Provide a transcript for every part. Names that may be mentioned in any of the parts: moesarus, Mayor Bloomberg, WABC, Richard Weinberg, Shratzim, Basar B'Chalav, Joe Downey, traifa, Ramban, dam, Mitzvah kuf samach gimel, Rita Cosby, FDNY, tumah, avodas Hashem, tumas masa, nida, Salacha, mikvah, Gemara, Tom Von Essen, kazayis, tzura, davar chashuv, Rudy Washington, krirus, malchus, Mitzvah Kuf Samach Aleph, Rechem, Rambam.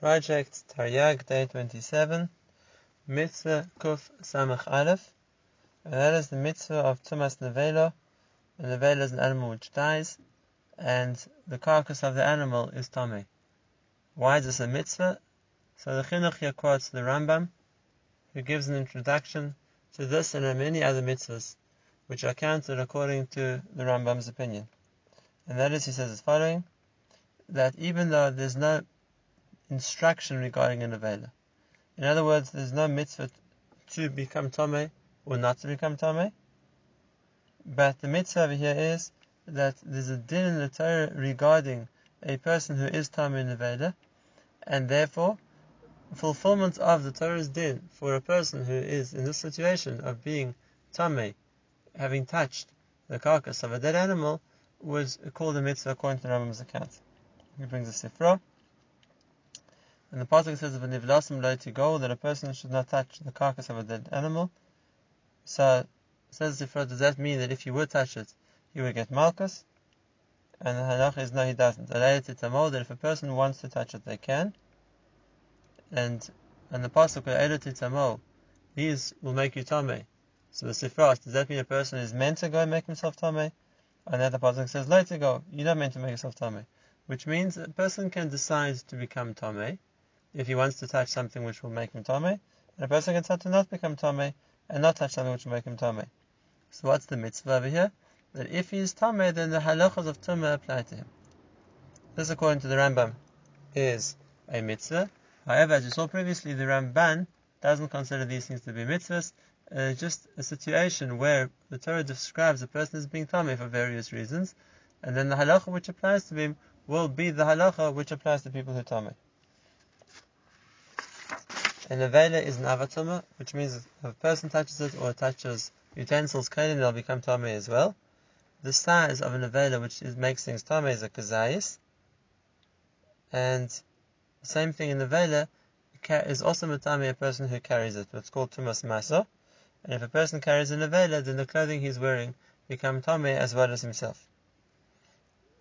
Project Taryag, Day 27, Mitzvah Kuf Samach Aleph, and that is the Mitzvah of Tumas Neveilah. The Neveilah is an animal which dies, and the carcass of the animal is Tumma. Why is this a Mitzvah? So the Khinuch here quotes the Rambam, who gives an introduction to this and many other Mitzvahs, which are counted according to the Rambam's opinion. And that is, he says as following, that even though there's no instruction regarding a neveilah. In other words, there's no mitzvah to become tamei or not to become tamei. But the mitzvah over here is that there's a din in the Torah regarding a person who is tamei neveilah, and therefore fulfillment of the Torah's din for a person who is in this situation of being tamei, having touched the carcass of a dead animal, was called a mitzvah according to the Rambam's account. He brings a Sifra. And the pasuk says that a person should not touch the carcass of a dead animal. So, says Sifra, does that mean that if he would touch it, he would get malchus? And the halacha is no, he doesn't. That if a person wants to touch it, they can. And the pasuk, these will make you tamei. So the Sifra asks, does that mean a person is meant to go and make himself tamei? And the pasuk says, you're not meant to make yourself tamei. Which means a person can decide to become tamei if he wants to touch something which will make him tamei, and a person can decide to not become tamei and not touch something which will make him tamei. So what's the mitzvah over here? That if he is tamei, then the halachas of tumma apply to him. This, according to the Rambam, is a mitzvah. However, as you saw previously, the Ramban doesn't consider these things to be mitzvahs. It's just a situation where the Torah describes a person as being tamei for various reasons, and then the halacha which applies to him will be the halacha which applies to people who are tamei. And a neveilah is an avatumah, which means if a person touches it or touches utensils, clearly they'll become tamei as well. The size of a neveilah which makes things tamei is a kazayis. And the same thing in neveilah is also matamei a person who carries it, what's called tumas masa. And if a person carries a neveilah, then the clothing he's wearing become tamei as well as himself.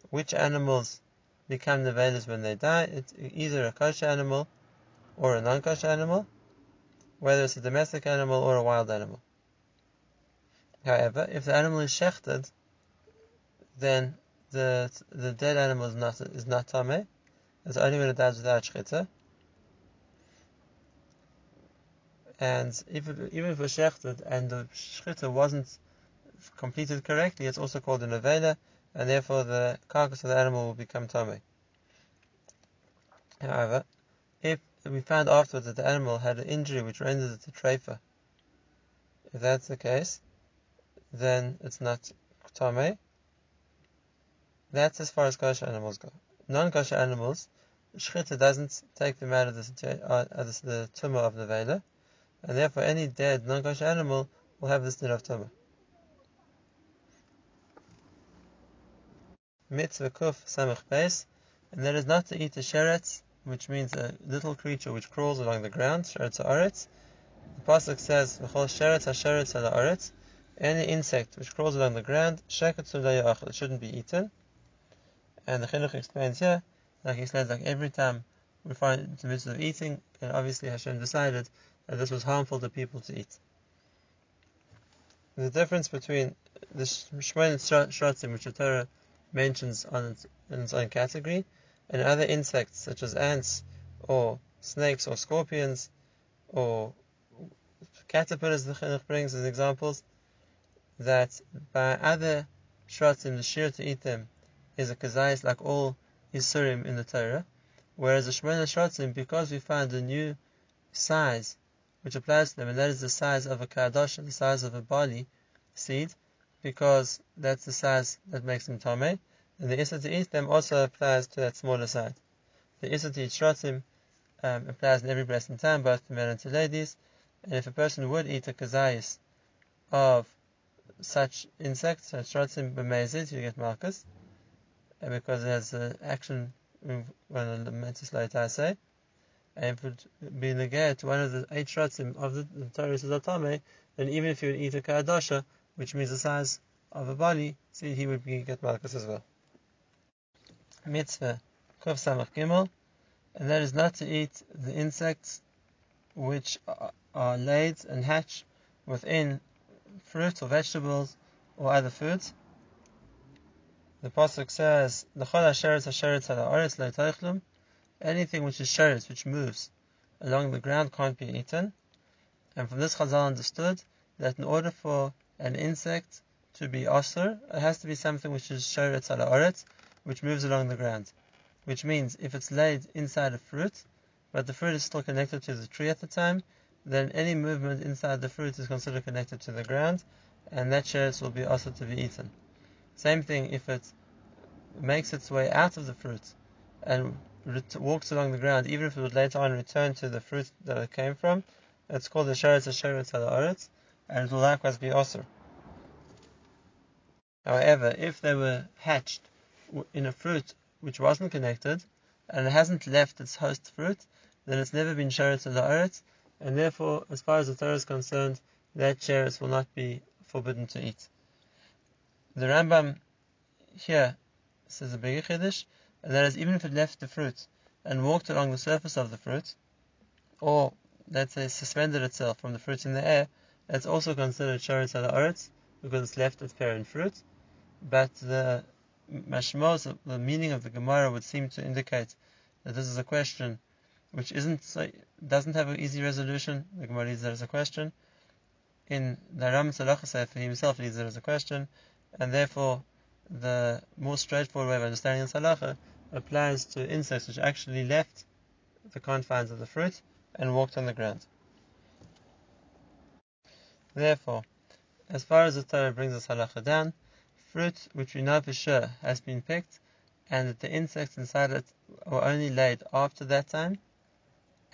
Which animals become neveilahs when they die? It's either a kosher animal or a non-kosher animal, whether it's a domestic animal or a wild animal. However, if the animal is shechted, then the dead animal is not tamei. It's only when it dies without shkita. And even if it was shechted and the shkita wasn't completed correctly, it's also called a neveilah, and therefore the carcass of the animal will become tamei. However, if we found afterwards that the animal had an injury which renders it a traifa, if that's the case, then it's not tamei. That's as far as kosher animals go. Non-kosher animals, shchita doesn't take them out of the tumah of neveilah, and therefore any dead non-kosher animal will have this din of tumah. Mitzvah Kuf Samech Beis, and that is not to eat a sheretz, which means a little creature which crawls along the ground, sheretz al aretz. The pasuk says, sheretz al aretz, any insect which crawls along the ground, it shouldn't be eaten. And the Khinuch explains here, like every time we find the mitzvah of eating, and obviously Hashem decided that this was harmful to people to eat. The difference between the Shratzim, which the Torah mentions in its own category, and other insects such as ants or snakes or scorpions or caterpillars, the Khinuch brings as examples, that by other shratzim, the shear to eat them is a kazayis, like all isurim in the Torah, whereas the shemona shratzim, because we find a new size which applies to them, and that is the size of a kadosh, the size of a barley seed, because that's the size that makes them tamei, and the issa to eat them also applies to that smaller side. The issa to eat shratzim applies in every place and time, both to men and to ladies, and if a person would eat a kazayis of such insects, such shratzim b'mezid, you get malchus, because it has an action when the mantis later say, and if it would be negated to one of the 8 shratzim of the Torah's tamei, then even if you would eat a kadasha, which means the size of a body, see, he would get malchus as well. Mitzvah Kuf Samach Gimel, and that is not to eat the insects which are laid and hatch within fruit or vegetables or other foods. The pasuk says, anything which is sheretz, which moves along the ground, can't be eaten. And from this Chazal understood that in order for an insect to be asur, it has to be something which is sheretz al aretz, which moves along the ground. Which means if it's laid inside a fruit, but the fruit is still connected to the tree at the time, then any movement inside the fruit is considered connected to the ground, and that sheretz will be asur to be eaten. Same thing if it makes its way out of the fruit and walks along the ground, even if it would later on return to the fruit that it came from, it's called the sheretz al aretz, and it will likewise be asur. However, if they were hatched in a fruit which wasn't connected, and it hasn't left its host fruit, then it's never been sheretz al aretz, and therefore, as far as the Torah is concerned, that sheretz will not be forbidden to eat. The Rambam here says a bigger chiddush, and that is even if it left the fruit and walked along the surface of the fruit, or let's say suspended itself from the fruit in the air, that's also considered sheretz al aretz, because it's left its parent fruit. But the mashmos, the meaning of the Gemara, would seem to indicate that this is a question which doesn't have an easy resolution. The Gemara leaves it as a question. In the Rambam Salacha, he himself leaves it as a question, and therefore the more straightforward way of understanding the Salacha applies to insects which actually left the confines of the fruit and walked on the ground. Therefore, as far as the Torah brings us halacha down, fruit which we know for sure has been picked, and that the insects inside it were only laid after that time,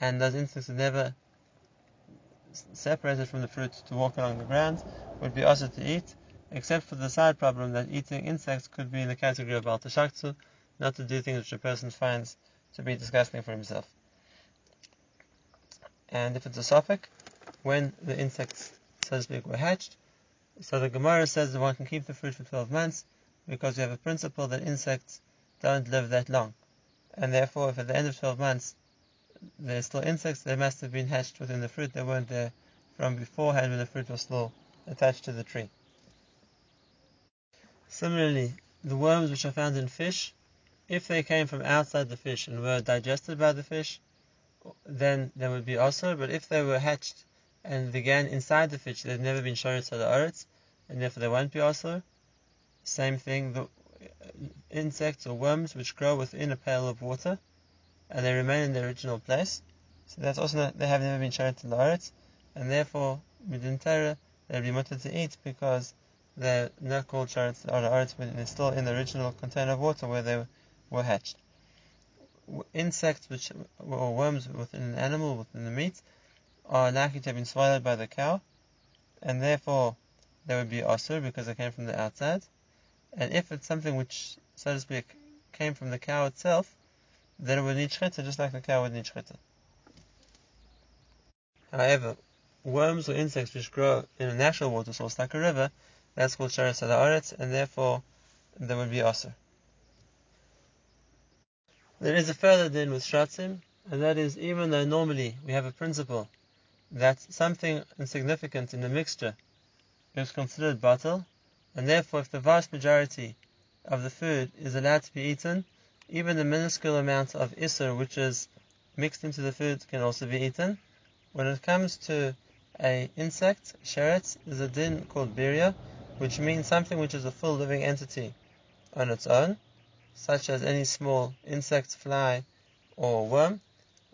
and those insects were never separated from the fruit to walk along the ground, would be also to eat, except for the side problem that eating insects could be in the category of baltashaktsu, not to do things which a person finds to be disgusting for himself. And if it's a sophic, when the insects, so to speak, were hatched. So the Gemara says that one can keep the fruit for 12 months because we have a principle that insects don't live that long. And therefore, if at the end of 12 months there are still insects, they must have been hatched within the fruit. They weren't there from beforehand when the fruit was still attached to the tree. Similarly, the worms which are found in fish, if they came from outside the fish and were digested by the fish, then they would be asur. But if they were hatched and began inside the fish, they've never been sheretz al aretz, and therefore they won't be asur. Same thing, the insects or worms which grow within a pail of water, and they remain in their original place, so that's also not, they have never been sheretz al aretz, and therefore midin Torah they'll be mutter to eat because they're not called sheretz al aretz, but they're still in the original container of water where they were hatched. Insects which or worms within an animal, within the meat, are likely to have been swallowed by the cow, and therefore they would be asur because they came from the outside. And if it's something which, so to speak, came from the cow itself, then it would need shkita just like the cow would need shkita. However, worms or insects which grow in a natural water source like a river, that's called sheretz al aretz, and therefore they would be asur. There is a further din with shratzim, and that is even though normally we have a principle that something insignificant in the mixture is considered batel, and therefore if the vast majority of the food is allowed to be eaten, even the minuscule amount of isur which is mixed into the food can also be eaten. When it comes to an insect, sheretz, there's a din called biria, which means something which is a full living entity on its own, such as any small insect, fly, or worm.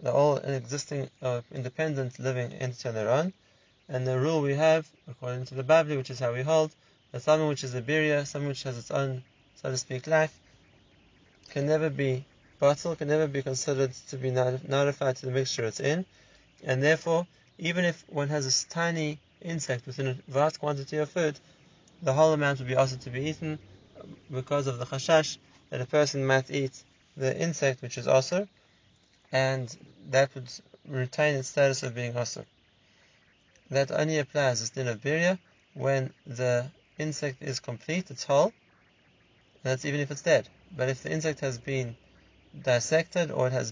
They're all an existing independent living entity on their own, and the rule we have, according to the Babli, which is how we hold, that something which is a biria, something which has its own, so to speak, life, can never be batel, can never be considered to be nullified to the mixture it's in, and therefore, even if one has a tiny insect within a vast quantity of food, the whole amount would be also to be eaten because of the chashash that a person might eat the insect which is asur, and that would retain its status of being asur. That only applies as din of biria when the insect is complete, it's whole, and that's even if it's dead. But if the insect has been dissected or it has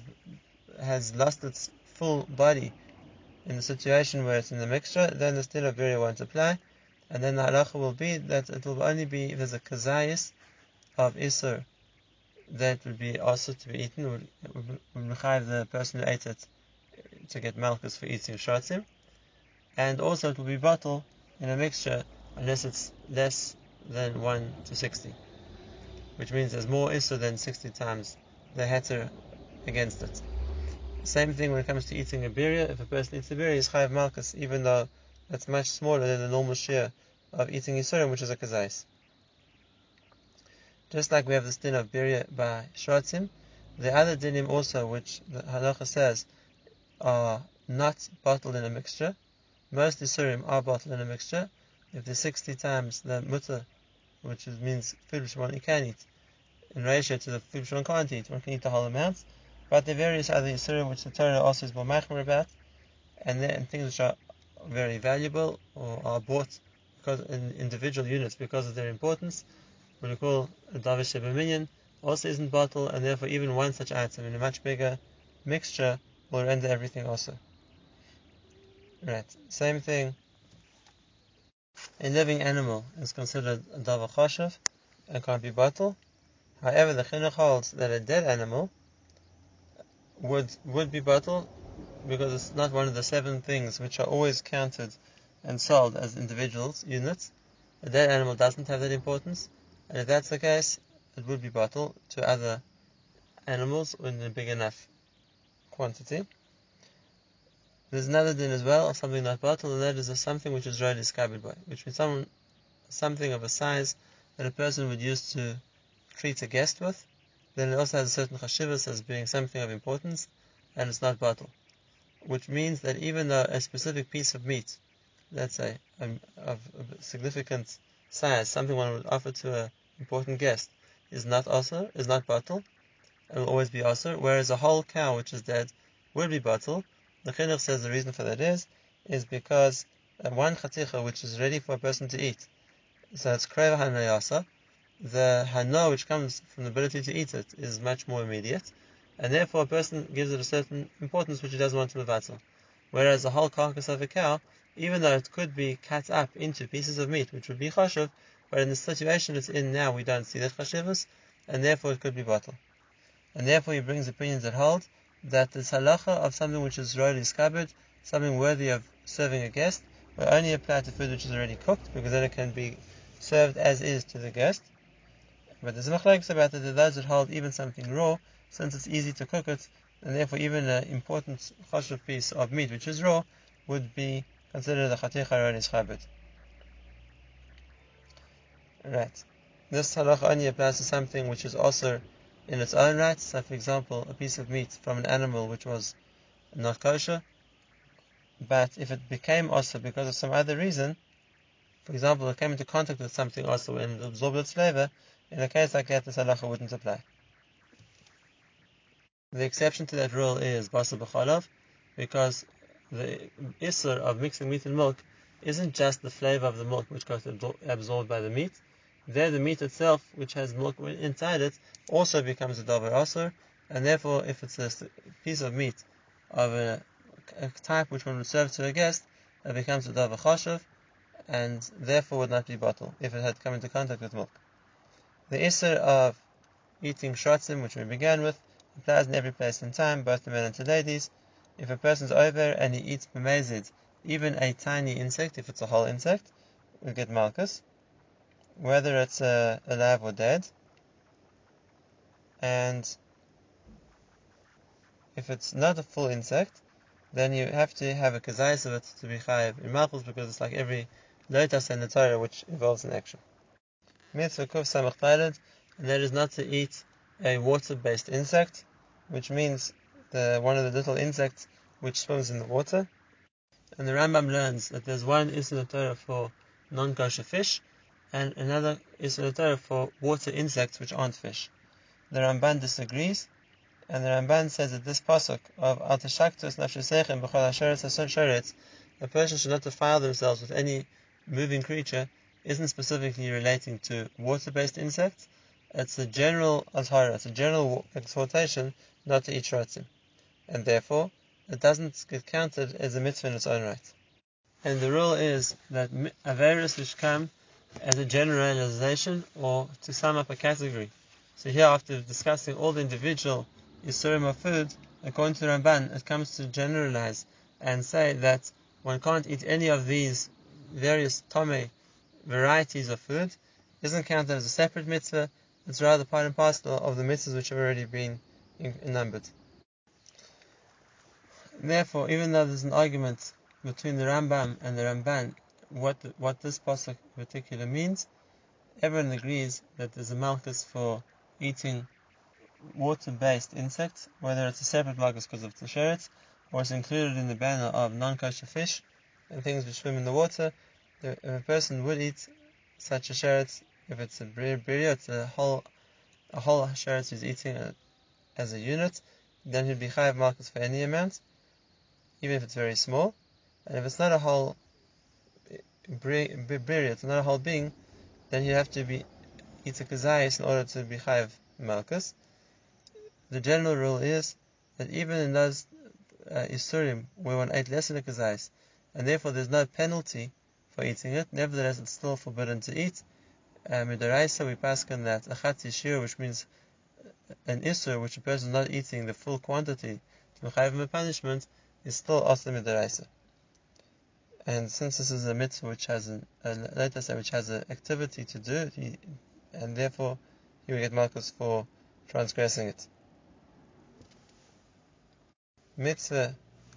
has lost its full body in the situation where it's in the mixture, then the still of biria won't apply, and then the halacha will be that it will only be if there's a kazayis of isur that would be also to be eaten, would mechayev the person who ate it to get malchus for eating shratzim, and also it will be batel in a mixture unless it's less than 1 to 60, which means there's more isur than 60 times the heter against it. Same thing when it comes to eating a biria. If a person eats a biria, he's chayav malchus, even though that's much smaller than the normal share of eating yisurim, which is a kazayis. Just like we have this din of biria by shratzim, the other dinim also, which the halacha says, are not bottled in a mixture. Most yisurim are bottled in a mixture. If there's 60 times the mutter, which means food which one can eat, in ratio to the food which one can't eat, one can eat the whole amount. But the various other yisurim which the Torah also is more machmir about, and then things which are very valuable or are bought because in individual units because of their importance, what we call a davar shebaminion, also isn't bottled, and therefore even one such item in a much bigger mixture will render everything also. Right. Same thing. A living animal is considered a davar chashuv and can't be bottled. However, the Khinuch holds that a dead animal would be bottled because it's not one of the 7 things which are always counted and sold as individuals, units. A dead animal doesn't have that importance, and if that's the case, it would be bottled to other animals in a big enough quantity. There's another din as well of something not bottled, and that is something which is readily discovered by, which means something of a size that a person would use to treat a guest with. Then it also has a certain chashivas as being something of importance, and it's not batel. Which means that even though a specific piece of meat, let's say, of a significant size, something one would offer to an important guest, is not batel, and will always be asur, whereas a whole cow which is dead will be batel. The Khinuch says the reason for that is because one chaticha which is ready for a person to eat, so it's kreva hanayasa, the hana which comes from the ability to eat it is much more immediate, and therefore a person gives it a certain importance which he doesn't want to levatel. Whereas the whole carcass of a cow, even though it could be cut up into pieces of meat which would be chashuv, but in the situation it's in now we don't see that chashivus, and therefore it could be batel. And therefore he brings opinions that hold that the salacha of something which is royally scabbard, something worthy of serving a guest, will only apply to food which is already cooked, because then it can be served as is to the guest. But there's machlokes about it, that those that hold even something raw, since it's easy to cook it, and therefore even an important chashuv piece of meat which is raw would be considered a chaticha ronis chabad. Right. This halacha only applies to something which is also in its own right. So, for example, a piece of meat from an animal which was not kosher, but if it became also because of some other reason, for example, it came into contact with something also and it absorbed its flavor. In a case like that, the salacha wouldn't apply. The exception to that rule is basar b'chalav, because the isur of mixing meat and milk isn't just the flavor of the milk which got absorbed by the meat. There, the meat itself, which has milk inside it, also becomes a davar asur, and therefore, if it's a piece of meat of a type which one would serve to a guest, it becomes a davar chashuv, and therefore would not be batel if it had come into contact with milk. The isur of eating shratzim, which we began with, applies in every place and time, both to men and to ladies. If a person's over and he eats b'mezid, even a tiny insect, if it's a whole insect, will get malchus, whether it's alive or dead. And if it's not a full insect, then you have to have a kazayis of it to be chayiv in malchus, because it's like every lotus in the Torah which involves an action. Mitzvah Kuf Samach Aleph, and that is not to eat a water-based insect, which means one of the little insects which swims in the water. And the Rambam learns that there's one Isur in the Torah for non-kosher fish, and another Isur in the Torah for water insects which aren't fish. The Ramban disagrees, and the Ramban says that this pasuk of Al Tashaktu Nafshosechem B'chol Asheretz Asheretz, a person should not defile themselves with any moving creature, isn't specifically relating to water-based insects. It's a general azhara, it's a general exhortation not to eat shratzim. and therefore it doesn't get counted as a mitzvah in its own right. And the rule is that averos which come as a generalization or to sum up a category. So here, after discussing all the individual isurim of food, according to Ramban, it comes to generalize and say that one can't eat any of these various tome varieties of food. It doesn't count as a separate mitzvah, it's rather part and parcel of the mitzvahs which have already been numbered. Therefore, even though there's an argument between the Rambam and the Ramban what this pasuk in particular means, everyone agrees that there's a malchus for eating water-based insects, whether it's a separate malchus because of the sheretz, or it's included in the banner of non-kosher fish and things which swim in the water. If a person would eat such a sheretz, if it's a biria, it's a whole sheretz he's eating as a unit, then he'd be chayav malchus for any amount, even if it's very small. And if it's not a whole biria, it's not a whole being, then he'd have to eat a kazayis in order to be chayav malchus. The general rule is that even in those isurim where one ate less than a kazayis, and therefore there's no penalty for eating it, nevertheless it's still forbidden to eat. Midaraisa we pasken that achati shir, which means an isur which a person is not eating the full quantity to be chayav a punishment, is still also midaraisa. And since this is a mitzvah which has an activity to do, and therefore he will get malchus for transgressing it. Mitzvah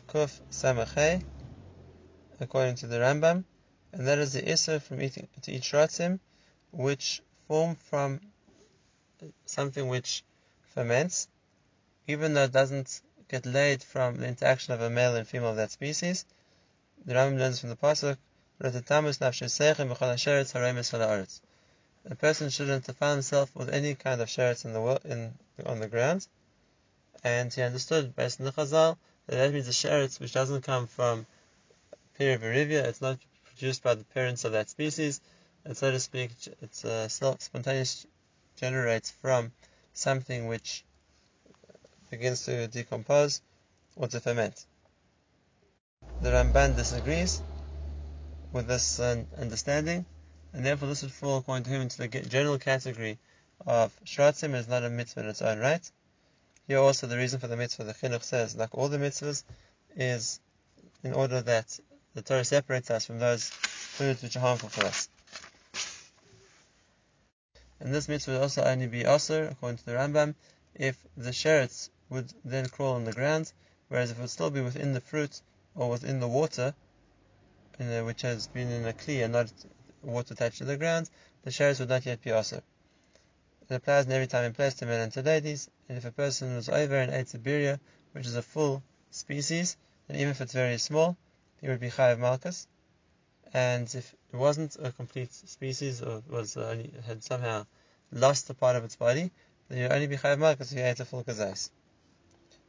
Kuf Samech, according to the Rambam, and that is the isur from eating to eat shratzim, which form from something which ferments, even though it doesn't get laid from the interaction of a male and female of that species. The Rambam learns from the pasuk, a person shouldn't defile himself with any kind of sheretz on the ground, and he understood based on the Chazal that means a sheretz which doesn't come from peri-virivia, it's not produced by the parents of that species, and so to speak, it's spontaneous, generates from something which begins to decompose or to ferment. The Ramban disagrees with this understanding, and therefore this would fall, according to him, into the general category of shratzim, is not a mitzvah in its own right. Here also the reason for the mitzvah, the Khinuch says, like all the mitzvahs, is in order that the Torah separates us from those foods which are harmful for us. And this mitzvah would also only be osur, according to the Rambam, if the sheretz would then crawl on the ground, whereas if it would still be within the fruit or within the water, which has been in a kli and not water attached to the ground, the sheretz would not yet be osur. It applies in every time and place to men and to ladies, and if a person was over and ate a biria, which is a full species, then even if it's very small, he would be chayav malchus. And if it wasn't a complete species, or had somehow lost a part of its body, then you would only be chayav malchus if you ate a full kazayis.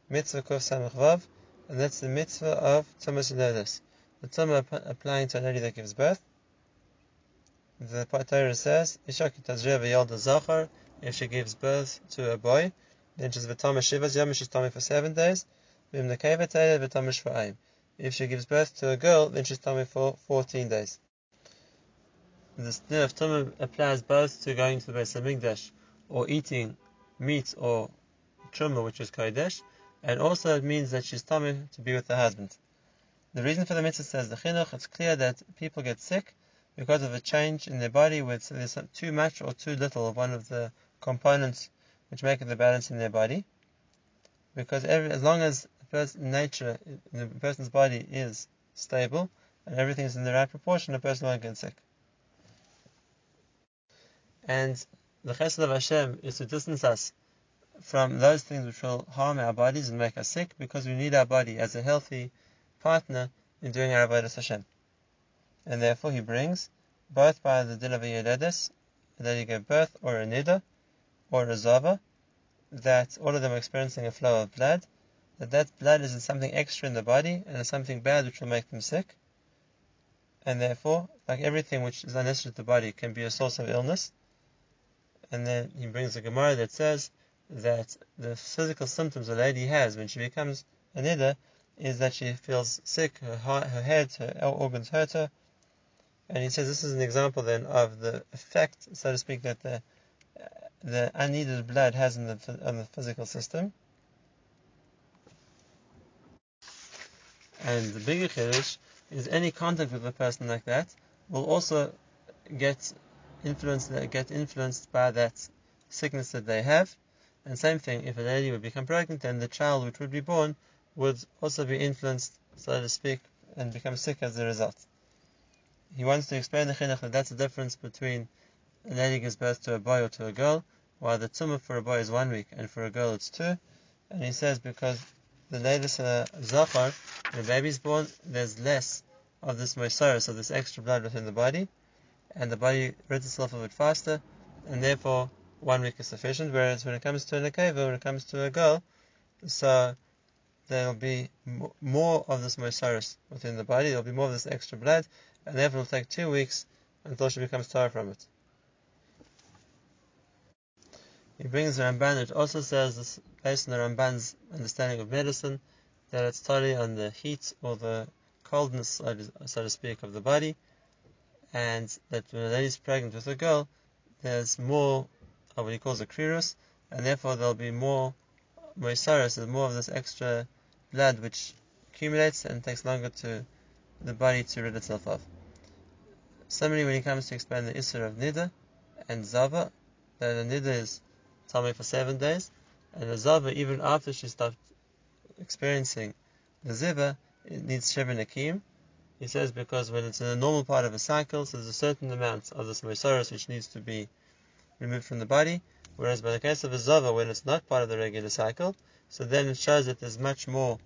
Mitzvah Kuf Samech Vav, and that's the mitzvah of Tumas Neveilah. The Tumma applying to a lady that gives birth. The Torah says, if she gives birth to a boy, then she's v'tama shivas yom, she's tummy for 7 days. If she gives birth to a girl, then she's tummy for 14 days. This din of tumah applies both to going to the Beis Hamikdash or eating meat or truma, which is kodesh, and also it means that she's tummy to be with her husband. The reason for the mitzvah, says the Khinuch, it's clear that people get sick because of a change in their body where there's too much or too little of one of the components which make up the balance in their body. Because as long as nature in the person's body is stable and everything is in the right proportion, a person won't get sick. And the chesed of Hashem is to distance us from those things which will harm our bodies and make us sick, because we need our body as a healthy partner in doing our avodas Hashem. And therefore he brings, both by the din of a Yoledis, that he gave birth, or a nida, or a zava, that all of them are experiencing a flow of blood, that blood is in something extra in the body, and it's something bad which will make them sick. And therefore, like everything which is unnecessary to the body can be a source of illness. And then he brings a Gemara that says that the physical symptoms a lady has when she becomes a neder is that she feels sick, her heart, her head, her organs hurt her. And he says this is an example then of the effect, so to speak, that the unneeded blood has on the physical system. And the bigger chiddush is any contact with a person like that will also get influenced by that sickness that they have. And same thing, if a lady would become pregnant, then the child which would be born would also be influenced, so to speak, and become sick as a result. He wants to explain the Khinuch that that's the difference between a lady gives birth to a boy or to a girl, while the tumma for a boy is 1 week and for a girl it's 2. And he says because the latest zafar, when the baby's born, there's less of this moesarus, of this extra blood within the body, and the body rids itself of it faster, and therefore 1 week is sufficient. Whereas when it comes to a nekeva, when it comes to a girl, so there will be more of this moesarus within the body, there will be more of this extra blood, and therefore it will take 2 weeks until she becomes tar from it. He brings the Ramban, which also says this, based on the Ramban's understanding of medicine, that it's totally on the heat or the coldness, so to speak, of the body, and that when a lady is pregnant with a girl, there's more of what he calls a krirus, and therefore there'll be more moesarus, there's more of this extra blood which accumulates and takes longer to the body to rid itself of. Similarly, when it comes to explain the issur of nida and zava, that a nida is tummy for 7 days, and the zava, even after she stopped experiencing the ziva, it needs sheven akim. He says because when it's in the normal part of a cycle, so there's a certain amount of this moesarus which needs to be removed from the body, whereas by the case of a zava, when it's not part of the regular cycle, so then it shows that there's much more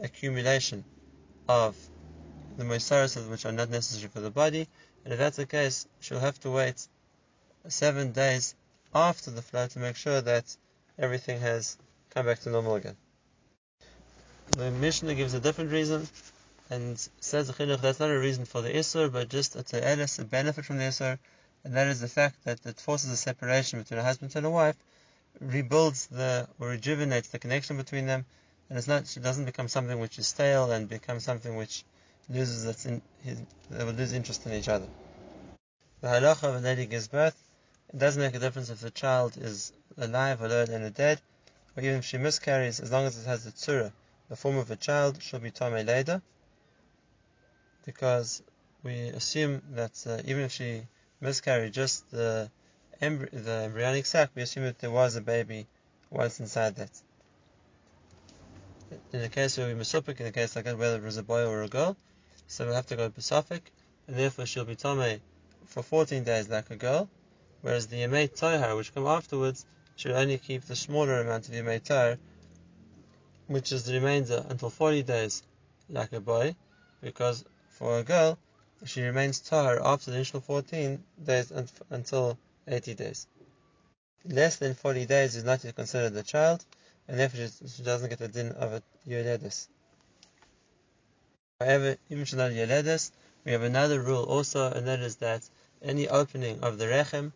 accumulation of the moesarus which are not necessary for the body, and if that's the case, she'll have to wait 7 days after the flood to make sure that everything has come back to normal again. The Mishnah gives a different reason and says that's not a reason for the Isur, but just a benefit from the Isur, and that is the fact that it forces a separation between a husband and a wife, rebuilds or rejuvenates the connection between them, and it doesn't become something which is stale and becomes something which loses interest in each other. The halacha of a lady gives birth. It doesn't make a difference if the child is alive, alert, and dead, or even if she miscarries, as long as it has the tzura, the form of a child, she'll be tamei later, because we assume that even if she miscarried just the embryonic sac, we assume that there was a baby once inside that. In the case where we misopik, in a case like that, whether it was a boy or a girl, so we'll have to go besopik, and therefore she'll be tamei for 14 days like a girl. Whereas the yemei tohar, which come afterwards, should only keep the smaller amount of yemei tar, which is the remainder, until 40 days, like a boy, because for a girl, she remains tar after the initial 14 days until 80 days. Less than 40 days is not yet considered a child, and therefore she doesn't get the din of a Yoledis. However, even if she's not a Yoledis, we have another rule also, and that is that any opening of the rechem,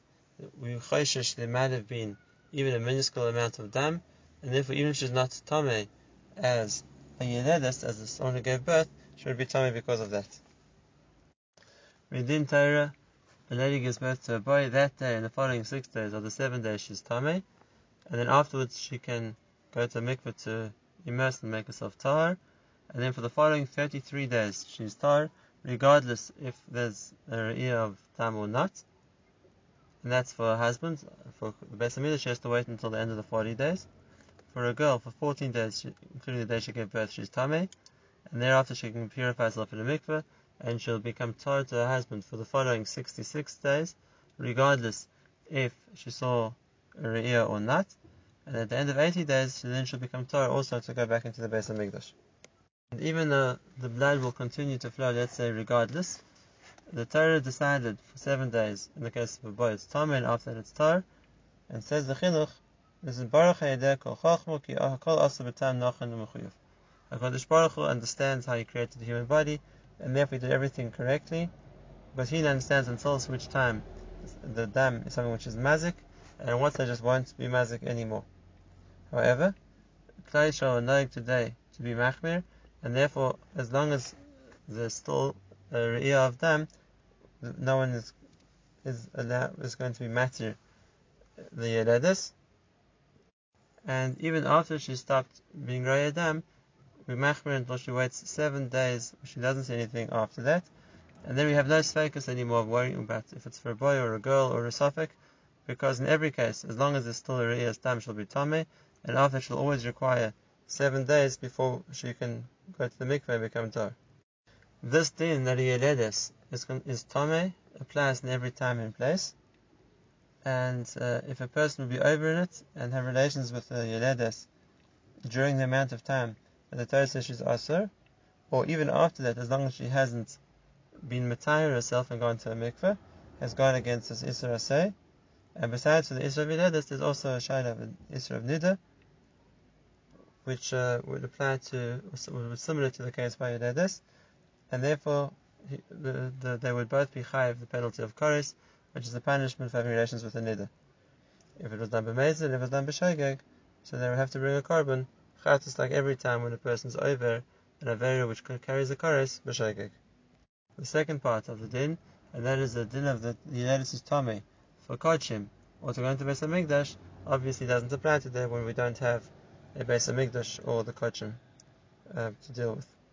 we choshesh there might have been even a minuscule amount of dam, and therefore even if she's not tamei as a Yoledis, as someone who gave birth, she would be tamei because of that. Redeem Torah, a lady gives birth to a boy that day, and the following 6 days, or the 7 days, she's tamei, and then afterwards she can go to mikvah to immerse and make herself tar, and then for the following 33 days she's tar, regardless if there's a re'iyah of dam or not. And that's for a husband. For the Beis Hamikdash, she has to wait until the end of the 40 days. For a girl, for 14 days, including the day she gave birth, she's tamei, and thereafter she can purify herself in a mikveh, and she'll become tar to her husband for the following 66 days, regardless if she saw a re'iyah or not. And at the end of 80 days, then she'll become tar also to go back into the Beis Hamikdash. And even though the blood will continue to flow, let's say regardless, the Torah decided for 7 days, in the case of a boy it's tamei, and after that it's tar, and says the Khinuch, this is Baruch HaYadeh Kol Chachmo Ki Kol Aser B'Tam Nachon U'Mechuyuv. HaKadosh Baruch Hu understands how He created the human body, and therefore He did everything correctly, but He understands and tells which time the dam is something which is mazik, and once they just won't be mazik anymore. However, Klai Yisrael are knowing today to be machmir, and therefore, as long as there's still a re'iyah of dam, no one is going to be matir the Yoledis. And even after she stopped being roya dam, we machmir until she waits 7 days. She doesn't say anything after that, and then we have no sfekus anymore of worrying about if it's for a boy or a girl or a sofek, because in every case, as long as there's still a re'iyah dam, she'll be tamei, and after she'll always require 7 days before she can go to the mikveh and become tar. This din that Yoledis is Tome applies in every time and place. And if a person will be over in it and have relations with the Yoledis during the amount of time that the Torah says she's asur, or even after that, as long as she hasn't been matayr herself and gone to a mikveh, has gone against this isur asay. And besides for the isur of Yoledis, there's also a shayla of an isur of nida, which would apply to, or similar to the case by Yoledis. And therefore, they would both be chayiv the penalty of koris, which is the punishment for having relations with a nida. If it was done by mezid, if it was done by shogeg, so they would have to bring a korban, chatos, like every time when a person's over an avera which carries a koris, b'shogeg. The second part of the din, and that is the din of the Yoledis is Tommy for kodshim, or to go into Beis HaMikdash, obviously doesn't apply today when we don't have a Beis HaMikdash or the kodshim to deal with.